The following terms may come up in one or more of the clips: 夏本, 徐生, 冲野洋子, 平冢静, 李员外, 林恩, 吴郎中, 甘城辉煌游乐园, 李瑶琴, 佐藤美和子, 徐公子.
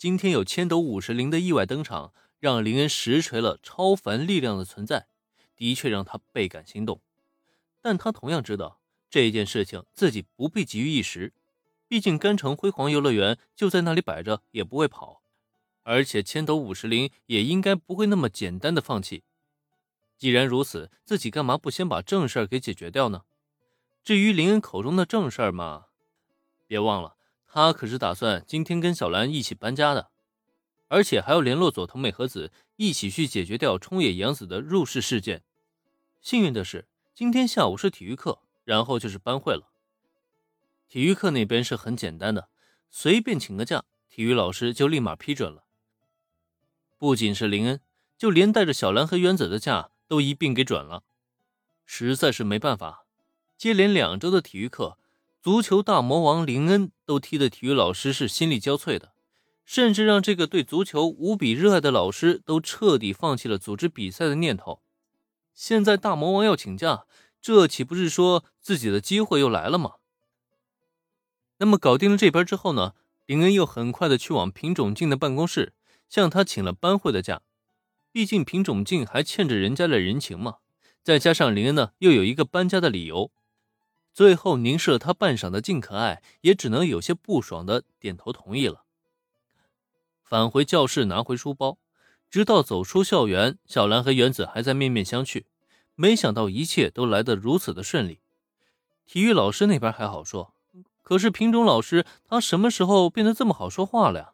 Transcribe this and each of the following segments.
今天有千斗50灵的意外登场，让林恩实锤了超凡力量的存在，的确让他倍感心动。但他同样知道这件事情自己不必急于一时，毕竟甘城辉煌游乐园就在那里摆着，也不会跑，而且千斗50灵也应该不会那么简单的放弃。既然如此，自己干嘛不先把正事儿给解决掉呢？至于林恩口中的正事儿嘛，别忘了他可是打算今天跟小兰一起搬家的，而且还要联络佐藤美和子一起去解决掉冲野洋子的入室事件。幸运的是今天下午是体育课，然后就是班会了。体育课那边是很简单的，随便请个假，体育老师就立马批准了。不仅是林恩，就连带着小兰和原子的假都一并给转了。实在是没办法，接连2周的体育课，足球大魔王林恩都踢得体育老师是心力交瘁的，甚至让这个对足球无比热爱的老师都彻底放弃了组织比赛的念头。现在大魔王要请假，这岂不是说自己的机会又来了吗？那么搞定了这边之后呢，林恩又很快的去往平冢静的办公室，向他请了班会的假。毕竟平冢静还欠着人家的人情嘛，再加上林恩呢又有一个搬家的理由，最后凝视了他半晌的静可爱也只能有些不爽的点头同意了。返回教室拿回书包，直到走出校园，小兰和原子还在面面相觑，没想到一切都来得如此的顺利。体育老师那边还好说，可是平冢老师他什么时候变得这么好说话了呀？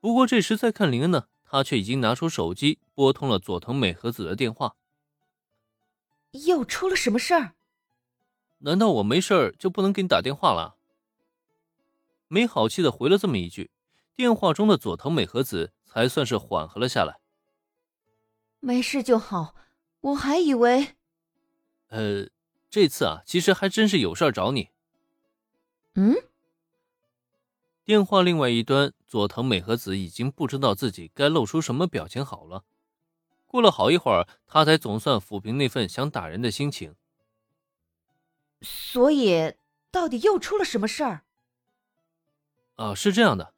不过这时再看林恩呢，他却已经拿出手机拨通了佐藤美和子的电话。又出了什么事儿？难道我没事儿就不能给你打电话了？没好气的回了这么一句，电话中的佐藤美和子才算是缓和了下来。没事就好，我还以为……这次啊，其实还真是有事儿找你。电话另外一端，佐藤美和子已经不知道自己该露出什么表情好了。过了好一会儿，她才总算抚平那份想打人的心情。所以，到底又出了什么事儿？啊，是这样的，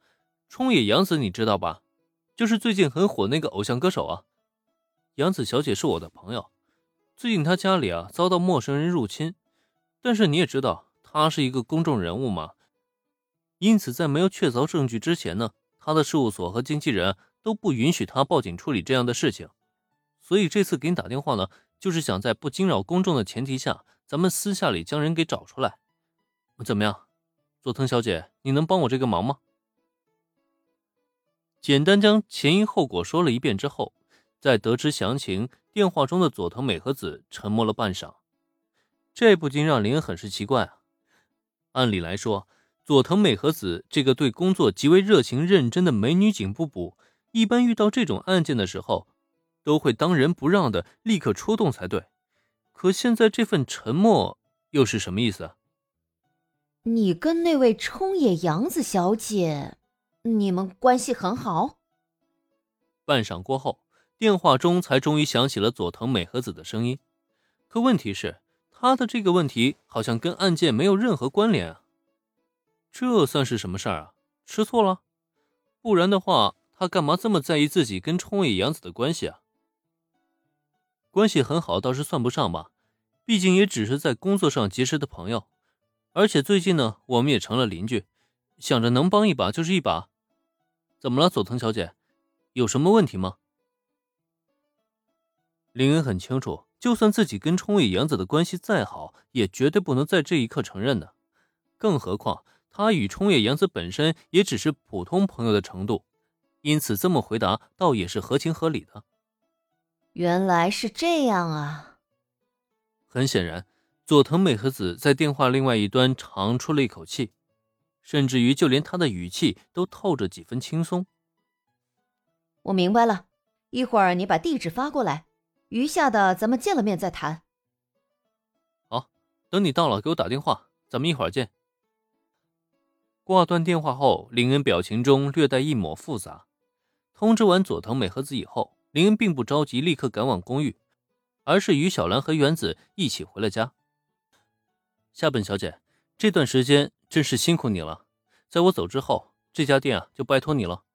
冲野洋子你知道吧？就是最近很火那个偶像歌手啊。洋子小姐是我的朋友，最近她家里啊遭到陌生人入侵，但是你也知道她是一个公众人物嘛，因此在没有确凿证据之前呢，她的事务所和经纪人都不允许她报警处理这样的事情。所以这次给你打电话呢，就是想在不惊扰公众的前提下，咱们私下里将人给找出来。怎么样，佐藤小姐，你能帮我这个忙吗？简单将前因后果说了一遍之后，在得知详情，电话中的佐藤美和子沉默了半晌。这不禁让林恩很是奇怪啊。按理来说，佐藤美和子这个对工作极为热情认真的美女警部补，一般遇到这种案件的时候，都会当仁不让的立刻出动才对。可现在这份沉默又是什么意思啊？你跟那位冲野洋子小姐，你们关系很好？半晌过后，电话中才终于响起了佐藤美和子的声音。可问题是，她的这个问题好像跟案件没有任何关联啊。这算是什么事儿啊？吃醋了？不然的话，她干嘛这么在意自己跟冲野洋子的关系啊？关系很好倒是算不上吧，毕竟也只是在工作上结识的朋友，而且最近呢，我们也成了邻居，想着能帮一把就是一把。怎么了，佐藤小姐？有什么问题吗？林恩很清楚，就算自己跟冲野洋子的关系再好，也绝对不能在这一刻承认的。更何况，他与冲野洋子本身也只是普通朋友的程度，因此这么回答倒也是合情合理的。原来是这样啊。很显然，佐藤美和子在电话另外一端长出了一口气，甚至于就连她的语气都透着几分轻松。我明白了，一会儿你把地址发过来，余下的咱们见了面再谈。好，等你到了给我打电话，咱们一会儿见。挂断电话后，林恩表情中略带一抹复杂。通知完佐藤美和子以后，林恩并不着急立刻赶往公寓，而是与小兰和原子一起回了家。夏本小姐，这段时间真是辛苦你了，在我走之后，这家店啊就拜托你了。